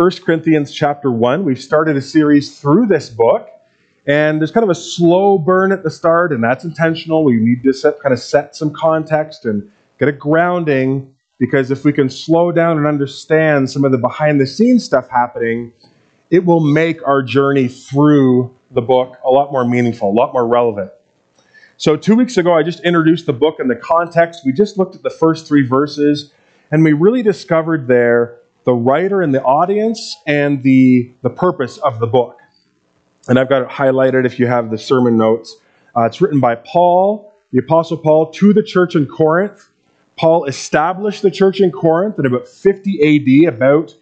1 Corinthians chapter 1. We've started a series through this book, and there's kind of a slow burn at the start, and that's intentional. We need to set some context and get a grounding, because if we can slow down and understand some of the behind-the-scenes stuff happening, it will make our journey through the book a lot more meaningful, a lot more relevant. So 2 weeks ago, I just introduced the book and the context. We just looked at the first three verses, and we really discovered there the writer and the audience and the purpose of the book. And I've got it highlighted if you have the sermon notes. It's written by Paul, the Apostle Paul, to the church in Corinth. Paul established the church in Corinth in about 50 AD, about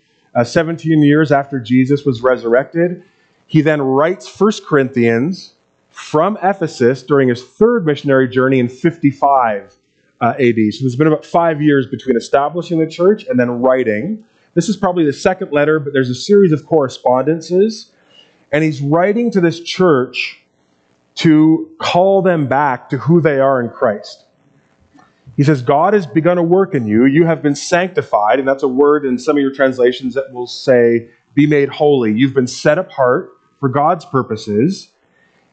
17 years after Jesus was resurrected. He then writes 1 Corinthians from Ephesus during his third missionary journey in 55 AD. So there's been about 5 years between establishing the church and then writing. This is probably the second letter, but there's a series of correspondences. And he's writing to this church to call them back to who they are in Christ. He says, God has begun a work in you. You have been sanctified. And that's a word in some of your translations that will say, be made holy. You've been set apart for God's purposes.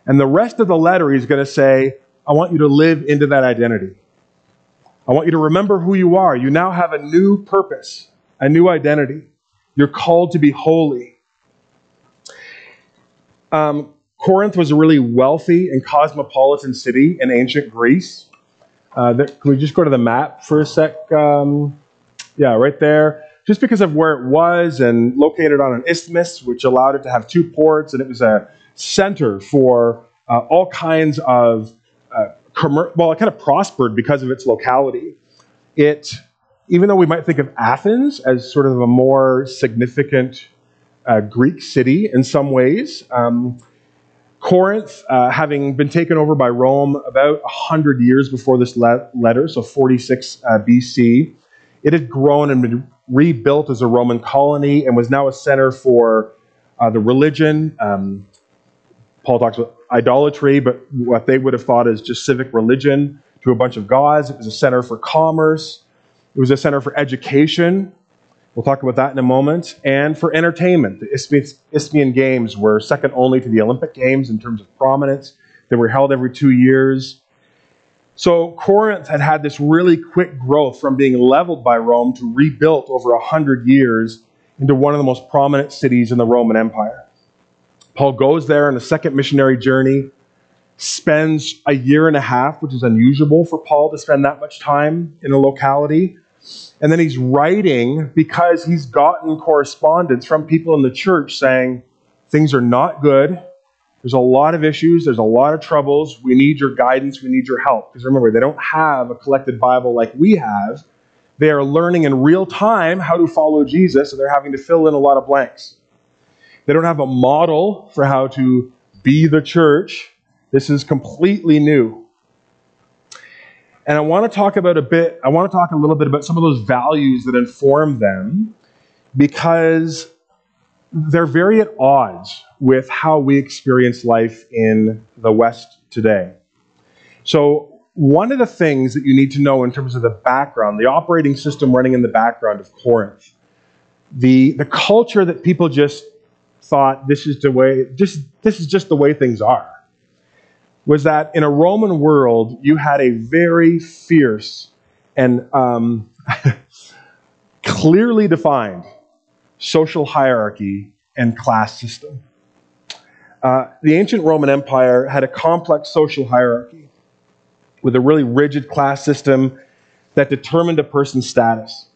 And the rest of the letter, he's going to say, I want you to live into that identity. I want you to remember who you are. You now have a new purpose, a new identity. You're called to be holy. Corinth was a really wealthy and cosmopolitan city in ancient Greece. Can we just go to the map for a sec? Yeah, right there. Just because of where it was and located on an isthmus, which allowed it to have two ports, and it was a center for all kinds of it kind of prospered because of its locality. Even though we might think of Athens as sort of a more significant Greek city in some ways, Corinth, having been taken over by Rome about 100 years before this letter, so 46 BC, it had grown and been rebuilt as a Roman colony and was now a center for the religion. Paul talks about idolatry, but what they would have thought is just civic religion to a bunch of gods. It was a center for commerce. It was a center for education. We'll talk about that in a moment. And for entertainment. The Isthmian Games were second only to the Olympic Games in terms of prominence. They were held every 2 years. So Corinth had this really quick growth from being leveled by Rome to rebuilt over 100 years into one of the most prominent cities in the Roman Empire. Paul goes there on a second missionary journey, spends a year and a half, which is unusual for Paul to spend that much time in a locality. And then he's writing because he's gotten correspondence from people in the church saying, things are not good. There's a lot of issues. There's a lot of troubles. We need your guidance. We need your help. Because remember, they don't have a collected Bible like we have. They are learning in real time how to follow Jesus, and they're having to fill in a lot of blanks. They don't have a model for how to be the church. This is completely new. And I want to talk a little bit about some of those values that inform them, because they're very at odds with how we experience life in the West today. So one of the things that you need to know in terms of the background, the operating system running in the background of Corinth, the culture that people just thought this is just the way things are, was that in a Roman world, you had a very fierce and clearly defined social hierarchy and class system. The ancient Roman Empire had a complex social hierarchy with a really rigid class system that determined a person's status.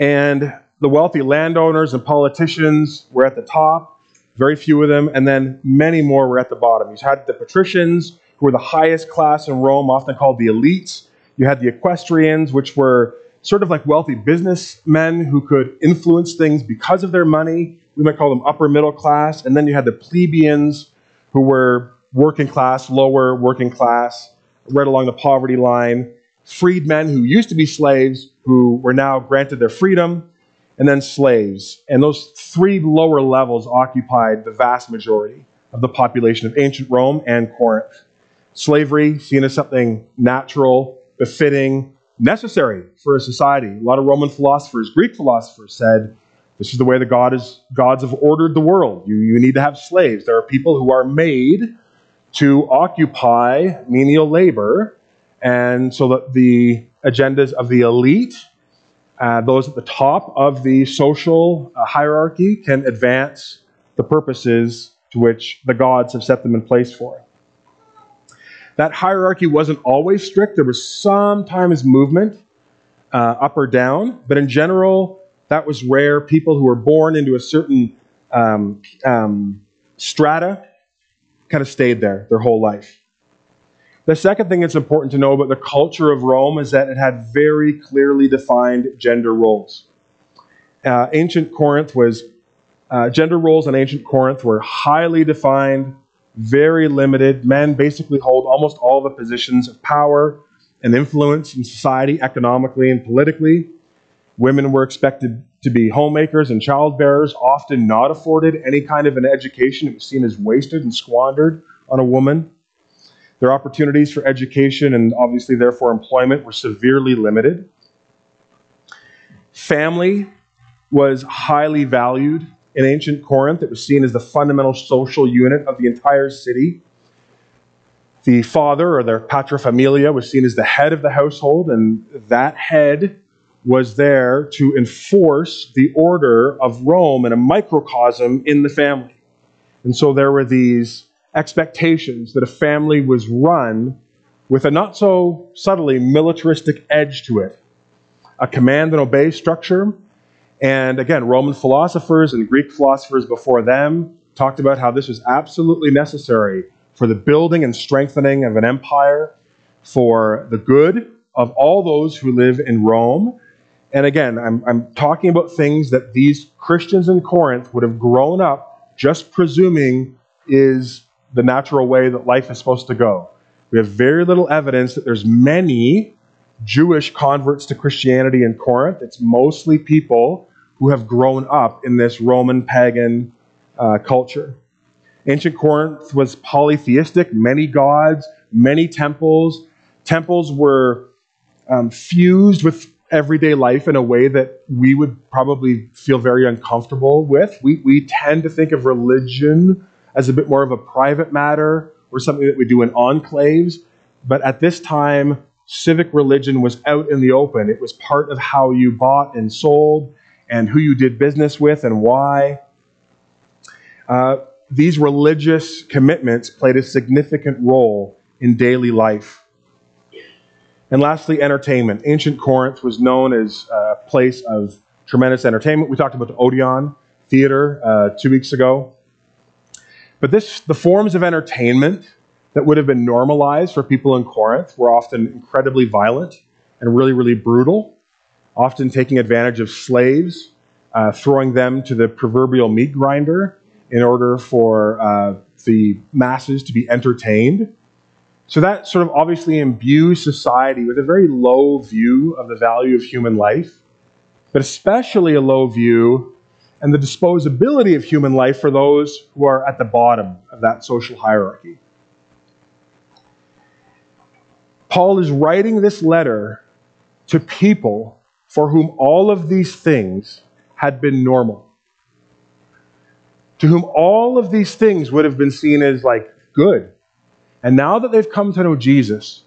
And the wealthy landowners and politicians were at the top, very few of them, and then many more were at the bottom. You had the patricians, who were the highest class in Rome, often called the elites. You had the equestrians, which were sort of like wealthy businessmen who could influence things because of their money. We might call them upper middle class. And then you had the plebeians, who were working class, lower working class, right along the poverty line. Freedmen, who used to be slaves, who were now granted their freedom. And then slaves. And those three lower levels occupied the vast majority of the population of ancient Rome and Corinth. Slavery, seen as something natural, befitting, necessary for a society. A lot of Roman philosophers, Greek philosophers said, This is the way that gods have ordered the world. You need to have slaves. There are people who are made to occupy menial labor, and so that the agendas of the elite, those at the top of the social hierarchy, can advance the purposes to which the gods have set them in place for. That hierarchy wasn't always strict. There was sometimes movement up or down, but in general, that was rare. People who were born into a certain strata kind of stayed there their whole life. The second thing that's important to know about the culture of Rome is that it had very clearly defined gender roles. Gender roles in ancient Corinth were highly defined, very limited. Men basically hold almost all the positions of power and influence in society, economically and politically. Women were expected to be homemakers and childbearers, often not afforded any kind of an education. It was seen as wasted and squandered on a woman. Their opportunities for education and obviously therefore employment were severely limited. Family was highly valued in ancient Corinth. It was seen as the fundamental social unit of the entire city. The father, or their paterfamilia, was seen as the head of the household, and that head was there to enforce the order of Rome in a microcosm in the family. And so there were these expectations that a family was run with a not so subtly militaristic edge to it, a command and obey structure. And again, Roman philosophers and Greek philosophers before them talked about how this was absolutely necessary for the building and strengthening of an empire, for the good of all those who live in Rome. And again, I'm talking about things that these Christians in Corinth would have grown up just presuming is the natural way that life is supposed to go. We have very little evidence that there's many Jewish converts to Christianity in Corinth. It's mostly people who have grown up in this Roman pagan culture. Ancient Corinth was polytheistic, many gods, many temples. Temples were fused with everyday life in a way that we would probably feel very uncomfortable with. We tend to think of religion as a bit more of a private matter or something that we do in enclaves. But at this time, civic religion was out in the open. It was part of how you bought and sold and who you did business with and why. These religious commitments played a significant role in daily life. And lastly, entertainment. Ancient Corinth was known as a place of tremendous entertainment. We talked about the Odeon Theater 2 weeks ago. But the forms of entertainment that would have been normalized for people in Corinth were often incredibly violent and really, really brutal, often taking advantage of slaves, throwing them to the proverbial meat grinder in order for the masses to be entertained. So that sort of obviously imbues society with a very low view of the value of human life, but especially a low view and the disposability of human life for those who are at the bottom of that social hierarchy. Paul is writing this letter to people for whom all of these things had been normal, to whom all of these things would have been seen as like good. And now that they've come to know Jesus,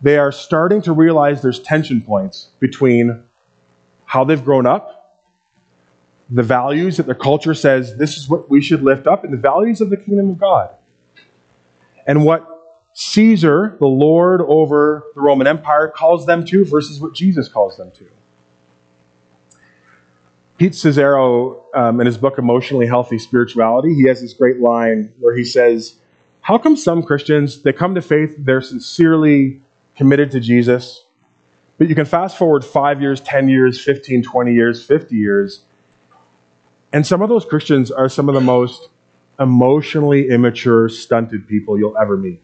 they are starting to realize there's tension points between how they've grown up, the values that their culture says this is what we should lift up, and the values of the kingdom of God, and what Caesar, the Lord over the Roman Empire, calls them to versus what Jesus calls them to. Pete Cesaro, in his book Emotionally Healthy Spirituality, he has this great line where he says, how come some Christians, they come to faith, they're sincerely committed to Jesus, but you can fast forward 5 years, 10 years, 15, 20 years, 50 years, and some of those Christians are some of the most emotionally immature, stunted people you'll ever meet.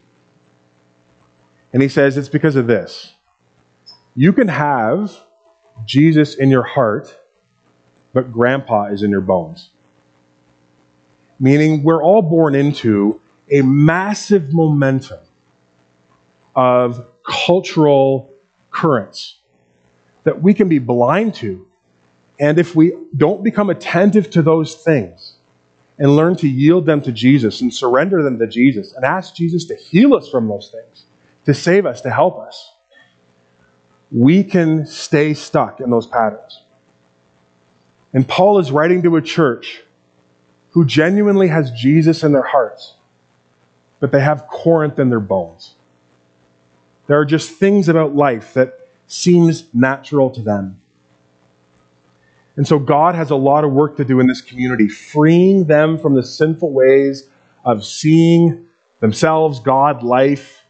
And he says it's because of this. You can have Jesus in your heart, but grandpa is in your bones. Meaning we're all born into a massive momentum of cultural currents that we can be blind to And if we don't become attentive to those things and learn to yield them to Jesus and surrender them to Jesus and ask Jesus to heal us from those things, to save us, to help us, we can stay stuck in those patterns. And Paul is writing to a church who genuinely has Jesus in their hearts, but they have Corinth in their bones. There are just things about life that seems natural to them. And so God has a lot of work to do in this community, freeing them from the sinful ways of seeing themselves, God, life,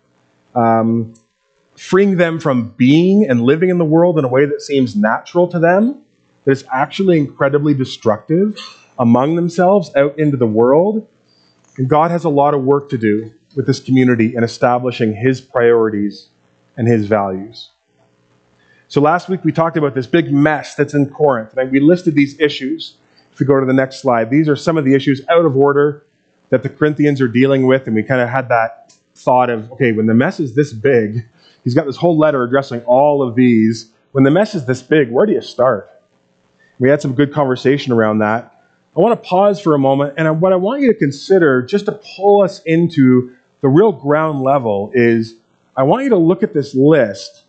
freeing them from being and living in the world in a way that seems natural to them, that is actually incredibly destructive among themselves, out into the world. And God has a lot of work to do with this community in establishing his priorities and his values. So last week we talked about this big mess that's in Corinth, and we listed these issues. If we go to the next slide, these are some of the issues out of order that the Corinthians are dealing with, and we kind of had that thought of, okay, when the mess is this big, he's got this whole letter addressing all of these. When the mess is this big, where do you start? We had some good conversation around that. I want to pause for a moment, and what I want you to consider, just to pull us into the real ground level, is I want you to look at this list,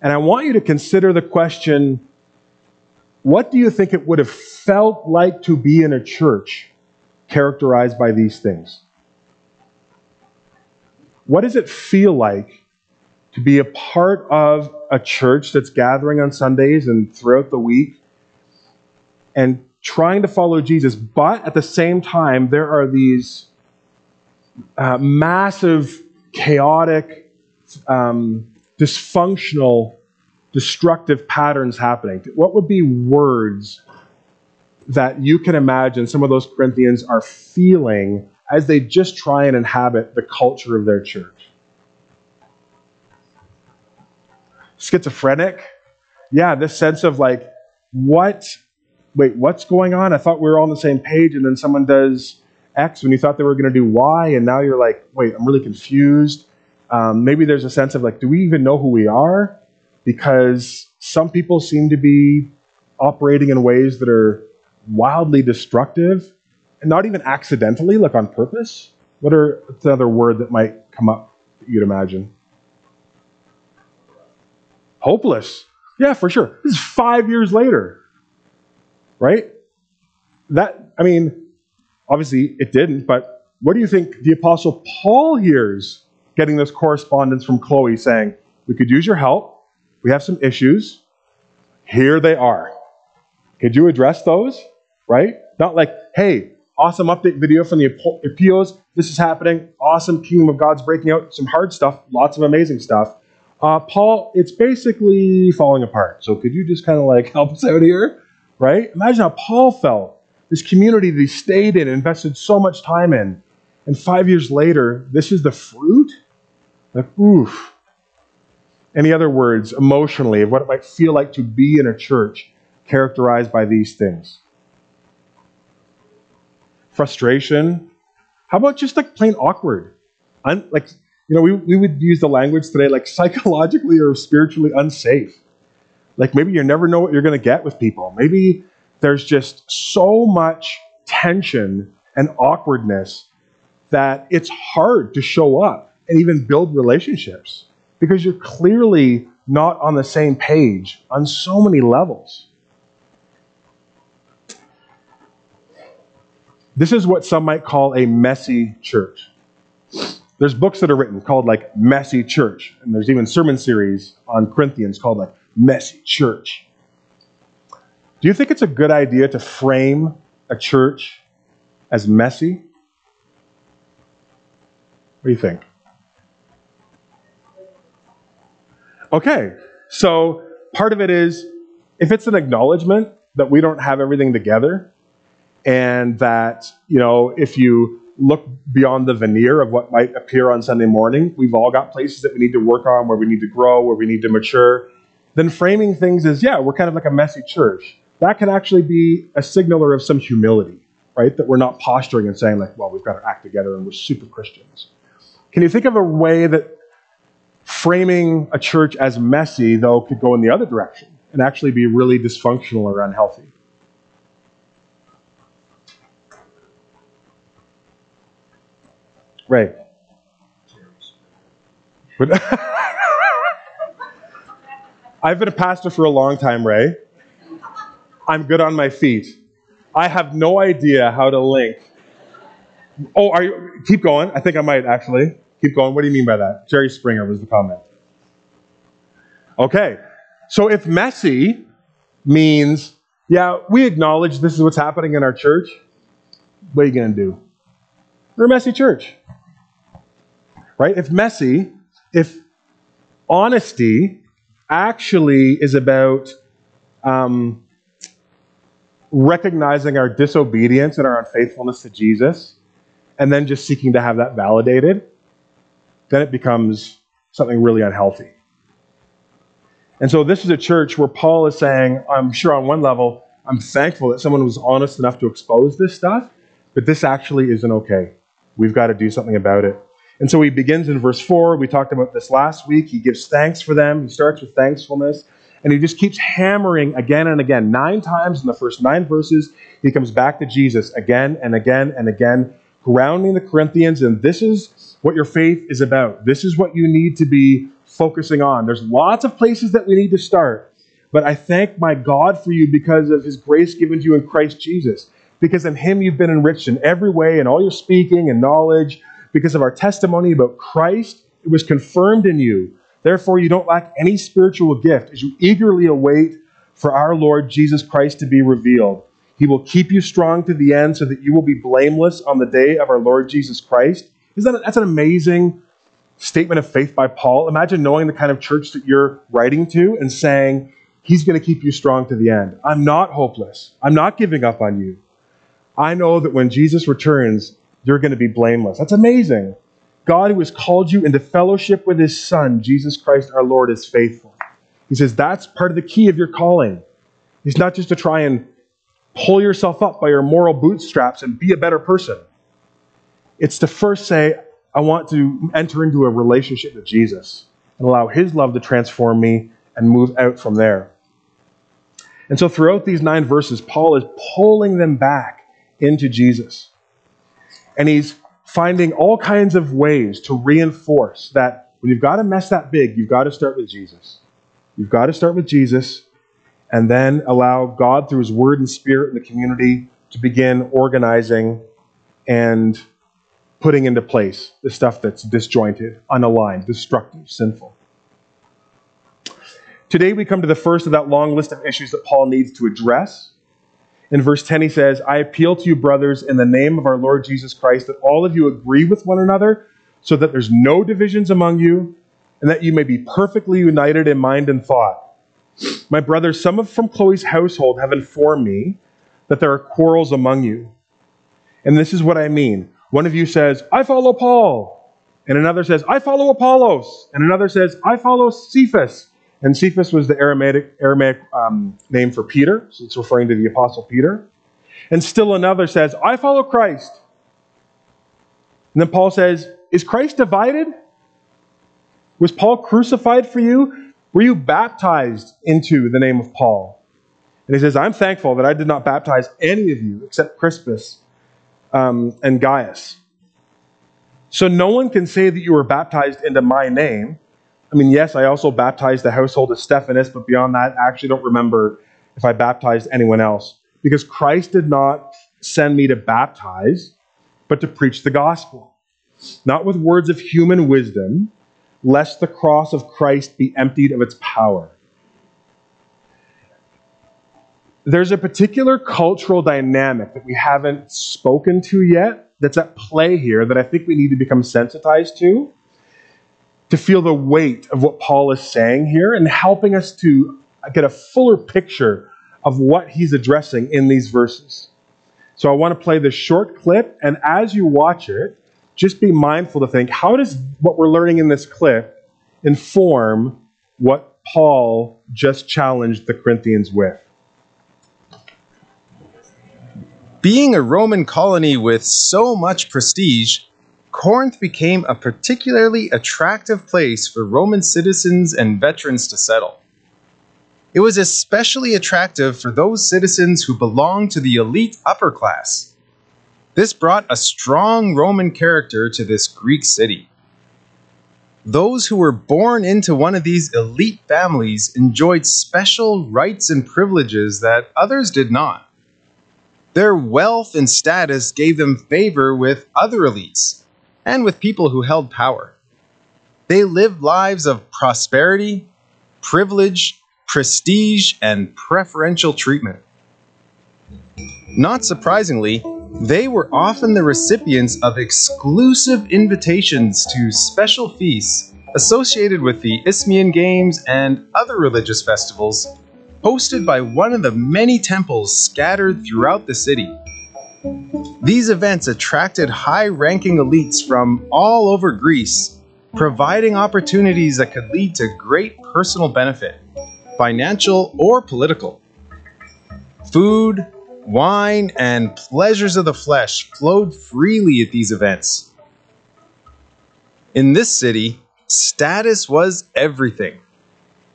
and I want you to consider the question, what do you think it would have felt like to be in a church characterized by these things? What does it feel like to be a part of a church that's gathering on Sundays and throughout the week and trying to follow Jesus, but at the same time, there are these massive, chaotic, dysfunctional, destructive patterns happening? What would be words that you can imagine some of those Corinthians are feeling as they just try and inhabit the culture of their church? Schizophrenic? Yeah, this sense of like, what's going on? I thought we were all on the same page, and then someone does X when you thought they were going to do Y, and now you're like, wait, I'm really confused. Maybe there's a sense of like, do we even know who we are? Because some people seem to be operating in ways that are wildly destructive and not even accidentally, like on purpose. What's another word that might come up that you'd imagine? Hopeless. Yeah, for sure. This is 5 years later, right? Obviously it didn't, but what do you think the Apostle Paul hears getting this correspondence from Chloe saying, we could use your help, we have some issues, here they are. Could you address those, right? Not like, hey, awesome update video from the appeals, this is happening, awesome, kingdom of God's breaking out, some hard stuff, lots of amazing stuff. Paul, it's basically falling apart, so could you just kind of like help us out here, right? Imagine how Paul felt, this community that he stayed in, invested so much time in, and 5 years later, this is the fruit? Like, oof. Any other words emotionally of what it might feel like to be in a church characterized by these things? Frustration. How about just like plain awkward? We would use the language today like psychologically or spiritually unsafe. Like maybe you never know what you're going to get with people. Maybe there's just so much tension and awkwardness that it's hard to show up and even build relationships because you're clearly not on the same page on so many levels. This is what some might call a messy church. There's books that are written called like Messy Church, and there's even sermon series on Corinthians called like Messy Church. Do you think it's a good idea to frame a church as messy? What do you think? Okay, so part of it is, if it's an acknowledgement that we don't have everything together, and that, if you look beyond the veneer of what might appear on Sunday morning, we've all got places that we need to work on, where we need to grow, where we need to mature, then framing things as, yeah, we're kind of like a messy church. That can actually be a signaler of some humility, right? That we're not posturing and saying like, well, we've got to act together and we're super Christians. Can you think of a way that framing a church as messy, though, could go in the other direction? can actually be really dysfunctional or unhealthy. Right. But I've been a pastor for a long time, Ray. I'm good on my feet. I have no idea how to link. Oh, are you? Keep going. I think I might, actually. Keep going. What do you mean by that? Jerry Springer was the comment. Okay. So if messy means, yeah, we acknowledge this is what's happening in our church, what are you going to do? We're a messy church. Right? If messy, if honesty actually is about recognizing our disobedience and our unfaithfulness to Jesus, and then just seeking to have that validated, then it becomes something really unhealthy. And so this is a church where Paul is saying, I'm sure on one level, I'm thankful that someone was honest enough to expose this stuff, but this actually isn't okay. We've got to do something about it. And so he begins in verse 4. We talked about this last week. He gives thanks for them. He starts with thankfulness. And he just keeps hammering again and again. 9 times in the first 9 verses, he comes back to Jesus again and again and again, grounding the Corinthians, and this is what your faith is about. This is what you need to be focusing on. There's lots of places that we need to start, but I thank my God for you because of his grace given to you in Christ Jesus, because in him you've been enriched in every way, in all your speaking and knowledge, because of our testimony about Christ, it was confirmed in you. Therefore, you don't lack any spiritual gift as you eagerly await for our Lord Jesus Christ to be revealed. He will keep you strong to the end so that you will be blameless on the day of our Lord Jesus Christ. That's an amazing statement of faith by Paul. Imagine knowing the kind of church that you're writing to and saying, he's going to keep you strong to the end. I'm not hopeless. I'm not giving up on you. I know that when Jesus returns, you're going to be blameless. That's amazing. God, who has called you into fellowship with his Son, Jesus Christ our Lord, is faithful. He says that's part of the key of your calling. It's not just to try and pull yourself up by your moral bootstraps and be a better person. It's to first say, I want to enter into a relationship with Jesus and allow his love to transform me and move out from there. And so throughout these 9 verses, Paul is pulling them back into Jesus. And he's finding all kinds of ways to reinforce that when you've got a mess that big, you've got to start with Jesus. You've got to start with Jesus and then allow God through his word and spirit in the community to begin organizing and putting into place the stuff that's disjointed, unaligned, destructive, sinful. Today we come to the first of that long list of issues that Paul needs to address. In verse 10, he says, I appeal to you, brothers, in the name of our Lord Jesus Christ, that all of you agree with one another so that there's no divisions among you and that you may be perfectly united in mind and thought. My brothers, some from Chloe's household have informed me that there are quarrels among you. And this is what I mean. One of you says, I follow Paul. And another says, I follow Apollos. And another says, I follow Cephas. And Cephas was the Aramaic name for Peter, so it's referring to the Apostle Peter. And still another says, I follow Christ. And then Paul says, is Christ divided? Was Paul crucified for you? Were you baptized into the name of Paul? And he says, I'm thankful that I did not baptize any of you except Crispus and Gaius. So no one can say that you were baptized into my name. I mean, yes, I also baptized the household of Stephanus, but beyond that, I actually don't remember if I baptized anyone else. Because Christ did not send me to baptize, but to preach the gospel. Not with words of human wisdom, lest the cross of Christ be emptied of its power. There's a particular cultural dynamic that we haven't spoken to yet that's at play here that I think we need to become sensitized to feel the weight of what Paul is saying here and helping us to get a fuller picture of what he's addressing in these verses. So I want to play this short clip, and as you watch it, just be mindful to think, how does what we're learning in this clip inform what Paul just challenged the Corinthians with? Being a Roman colony with so much prestige, Corinth became a particularly attractive place for Roman citizens and veterans to settle. It was especially attractive for those citizens who belonged to the elite upper class. This brought a strong Roman character to this Greek city. Those who were born into one of these elite families enjoyed special rights and privileges that others did not. Their wealth and status gave them favor with other elites and with people who held power. They lived lives of prosperity, privilege, prestige, and preferential treatment. Not surprisingly, they were often the recipients of exclusive invitations to special feasts associated with the Isthmian Games and other religious festivals hosted by one of the many temples scattered throughout the city. These events attracted high-ranking elites from all over Greece, providing opportunities that could lead to great personal benefit, financial or political. Food, wine, and pleasures of the flesh flowed freely at these events. In this city, status was everything.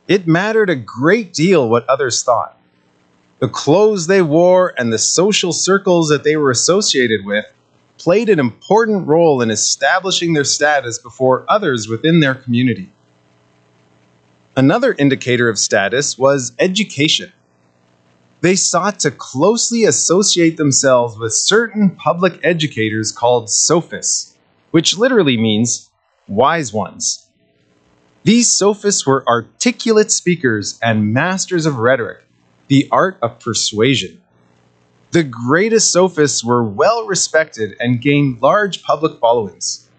It mattered a great deal what others thought. The clothes they wore and the social circles that they were associated with played an important role in establishing their status before others within their community. Another indicator of status was education. They sought to closely associate themselves with certain public educators called sophists, which literally means wise ones. These sophists were articulate speakers and masters of rhetoric, the art of persuasion. The greatest sophists were well respected and gained large public followings.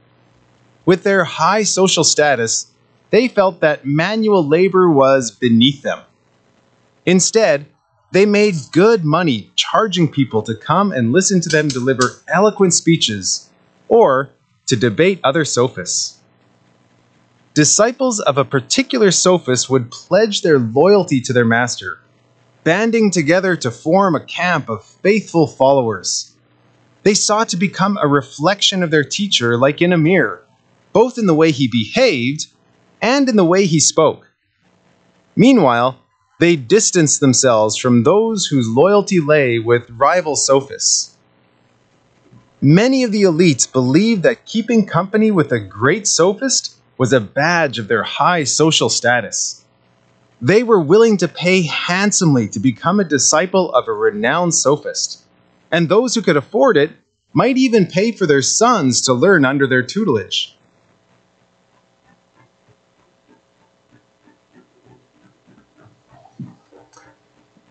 With their high social status, they felt that manual labor was beneath them. Instead, they made good money charging people to come and listen to them deliver eloquent speeches or to debate other sophists. Disciples of a particular sophist would pledge their loyalty to their master, banding together to form a camp of faithful followers. They sought to become a reflection of their teacher like in a mirror, both in the way he behaved and in the way he spoke. Meanwhile, they distanced themselves from those whose loyalty lay with rival sophists. Many of the elites believed that keeping company with a great sophist was a badge of their high social status. They were willing to pay handsomely to become a disciple of a renowned sophist, and those who could afford it might even pay for their sons to learn under their tutelage.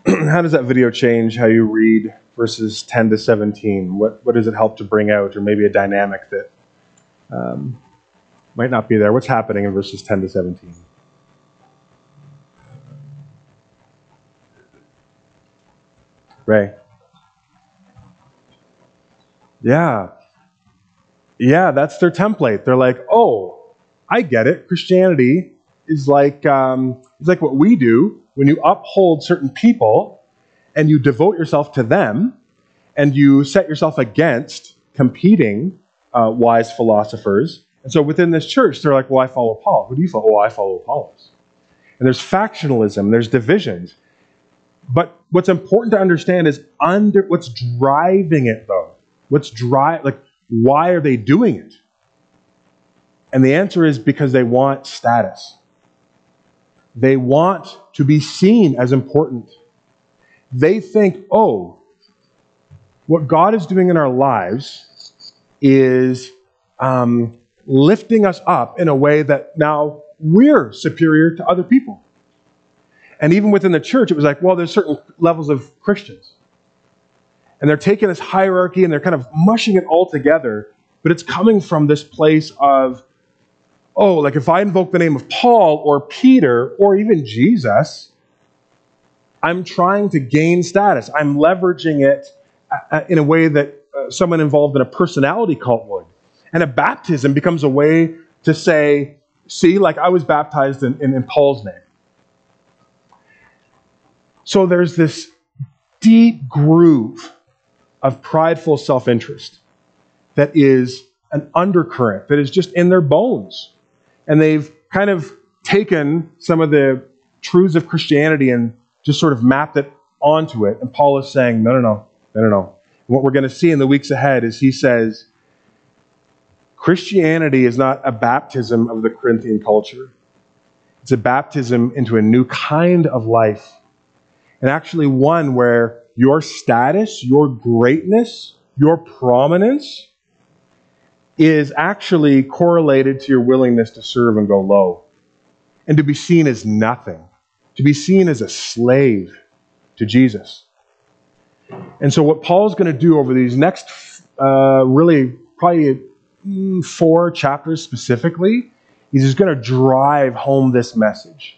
How does that video change how you read verses 10 to 17? What does it help to bring out, or maybe a dynamic that might not be there? What's happening in verses 10 to 17? Ray? Yeah, that's their template. They're like, oh, I get it. Christianity is like what we do. When you uphold certain people and you devote yourself to them and you set yourself against competing wise philosophers. And so within this church, they're like, well, I follow Paul. Who do you follow? Well, I follow Apollos. And there's factionalism. There's divisions. But what's important to understand is what's driving it, though. Why are they doing it? And the answer is because they want status. They want to be seen as important. They think, oh, what God is doing in our lives is lifting us up in a way that now we're superior to other people. And even within the church, it was like, well, there's certain levels of Christians. And they're taking this hierarchy and they're kind of mushing it all together, but it's coming from this place of, oh, like if I invoke the name of Paul or Peter or even Jesus, I'm trying to gain status. I'm leveraging it in a way that someone involved in a personality cult would. And a baptism becomes a way to say, see, like I was baptized in Paul's name. So there's this deep groove of prideful self-interest that is an undercurrent that is just in their bones. And they've kind of taken some of the truths of Christianity and just sort of mapped it onto it. And Paul is saying, no. What we're going to see in the weeks ahead is he says, Christianity is not a baptism of the Corinthian culture. It's a baptism into a new kind of life. And actually one where your status, your greatness, your prominence is actually correlated to your willingness to serve and go low. And to be seen as nothing. To be seen as a slave to Jesus. And so what Paul's going to do over these next really probably 4 chapters specifically, is he's going to drive home this message.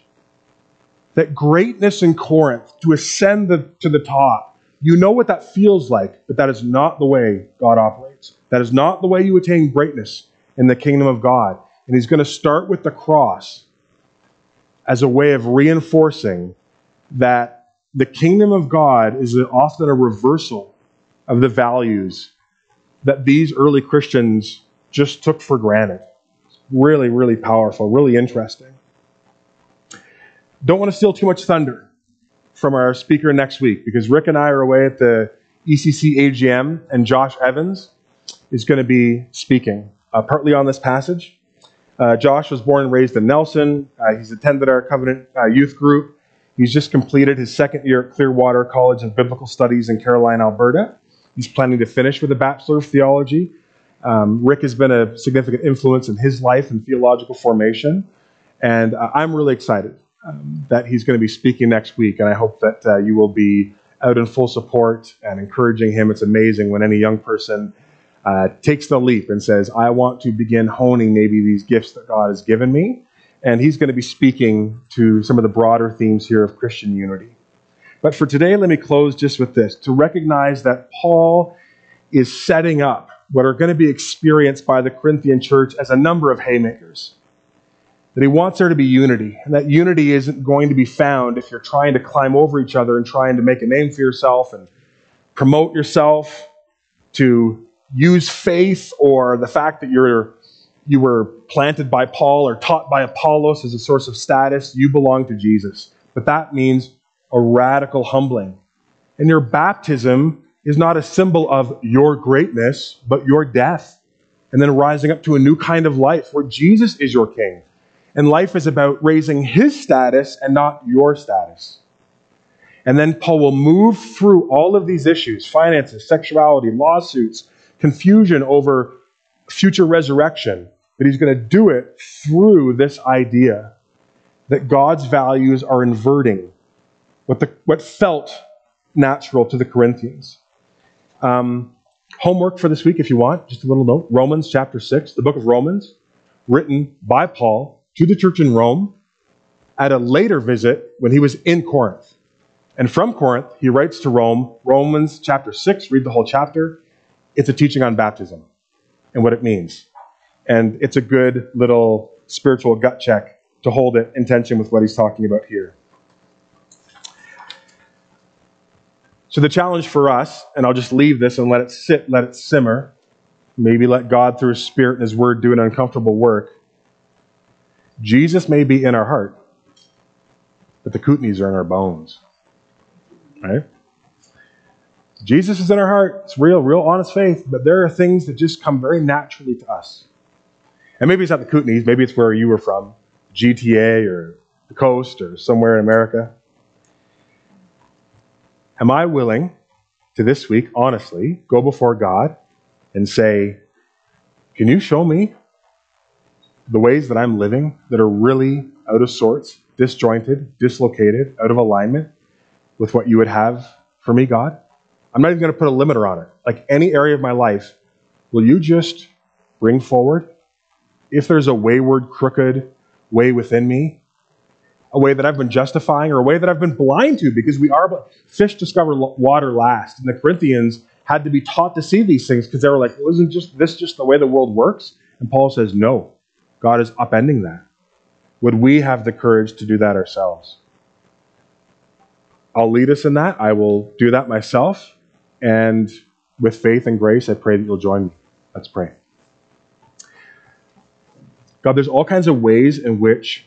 That greatness in Corinth, to ascend to the top, you know what that feels like, but that is not the way God operates. That is not the way you attain greatness in the kingdom of God. And he's going to start with the cross as a way of reinforcing that the kingdom of God is often a reversal of the values that these early Christians just took for granted. Really, really powerful, really interesting. Don't want to steal too much thunder from our speaker next week, because Rick and I are away at the ECC AGM, and Josh Evans is going to be speaking partly on this passage. Josh was born and raised in Nelson. He's attended our Covenant youth group. He's just completed his second year at Clearwater College of Biblical Studies in Caroline, Alberta. He's planning to finish with a Bachelor of Theology. Rick has been a significant influence in his life and theological formation. And I'm really excited that he's going to be speaking next week. And I hope that you will be out in full support and encouraging him. It's amazing when any young person takes the leap and says, I want to begin honing maybe these gifts that God has given me. And he's going to be speaking to some of the broader themes here of Christian unity. But for today, let me close just with this, to recognize that Paul is setting up what are going to be experienced by the Corinthian church as a number of haymakers. That he wants there to be unity, and that unity isn't going to be found if you're trying to climb over each other and trying to make a name for yourself and promote yourself, to use faith or the fact that you were planted by Paul or taught by Apollos as a source of status. You belong to Jesus. But that means a radical humbling. And your baptism is not a symbol of your greatness, but your death. And then rising up to a new kind of life where Jesus is your king. And life is about raising his status and not your status. And then Paul will move through all of these issues, finances, sexuality, lawsuits, confusion over future resurrection. But he's going to do it through this idea that God's values are inverting what felt natural to the Corinthians. Homework for this week, if you want, just a little note. Romans chapter 6, the book of Romans, written by Paul to the church in Rome at a later visit when he was in Corinth. And from Corinth, he writes to Rome, Romans chapter 6, read the whole chapter. It's a teaching on baptism and what it means. And it's a good little spiritual gut check to hold it in tension with what he's talking about here. So the challenge for us, and I'll just leave this and let it sit, let it simmer, maybe let God through his Spirit and his word do an uncomfortable work. Jesus may be in our heart, but the Kootenays are in our bones. Right? Jesus is in our heart. It's real honest faith, but there are things that just come very naturally to us. And maybe it's not the Kootenays, maybe it's where you were from, GTA or the coast or somewhere in America. Am I willing to this week, honestly, go before God and say, can you show me the ways that I'm living that are really out of sorts, disjointed, dislocated, out of alignment with what you would have for me, God? I'm not even going to put a limiter on it. Like any area of my life, will you just bring forward? If there's a wayward, crooked way within me, a way that I've been justifying or a way that I've been blind to, because we are, fish discover water last. And the Corinthians had to be taught to see these things because they were like, well, isn't this just the way the world works? And Paul says, no, God is upending that. Would we have the courage to do that ourselves? I'll lead us in that. I will do that myself. And with faith and grace, I pray that you'll join me. Let's pray. God, there's all kinds of ways in which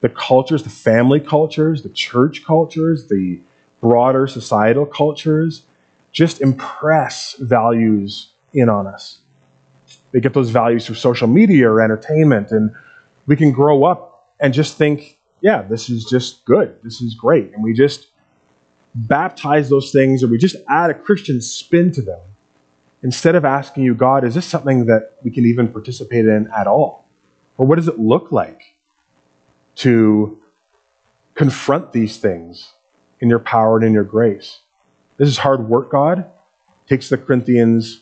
the cultures, the family cultures, the church cultures, the broader societal cultures just impress values in on us. They get those values through social media or entertainment, and we can grow up and just think, yeah, this is just good. This is great. And we just baptize those things, or we just add a Christian spin to them instead of asking you, God, is this something that we can even participate in at all? Or what does it look like to confront these things in your power and in your grace? This is hard work, God. It takes the Corinthians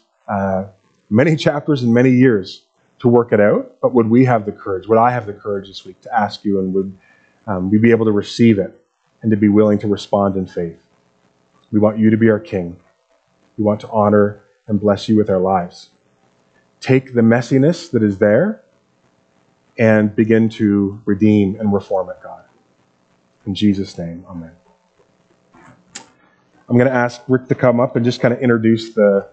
many chapters and many years to work it out, but would we have the courage? Would I have the courage this week to ask you, and would we be able to receive it and to be willing to respond in faith? We want you to be our King. We want to honor and bless you with our lives. Take the messiness that is there and begin to redeem and reform it, God. In Jesus' name, amen. I'm going to ask Rick to come up and just kind of introduce the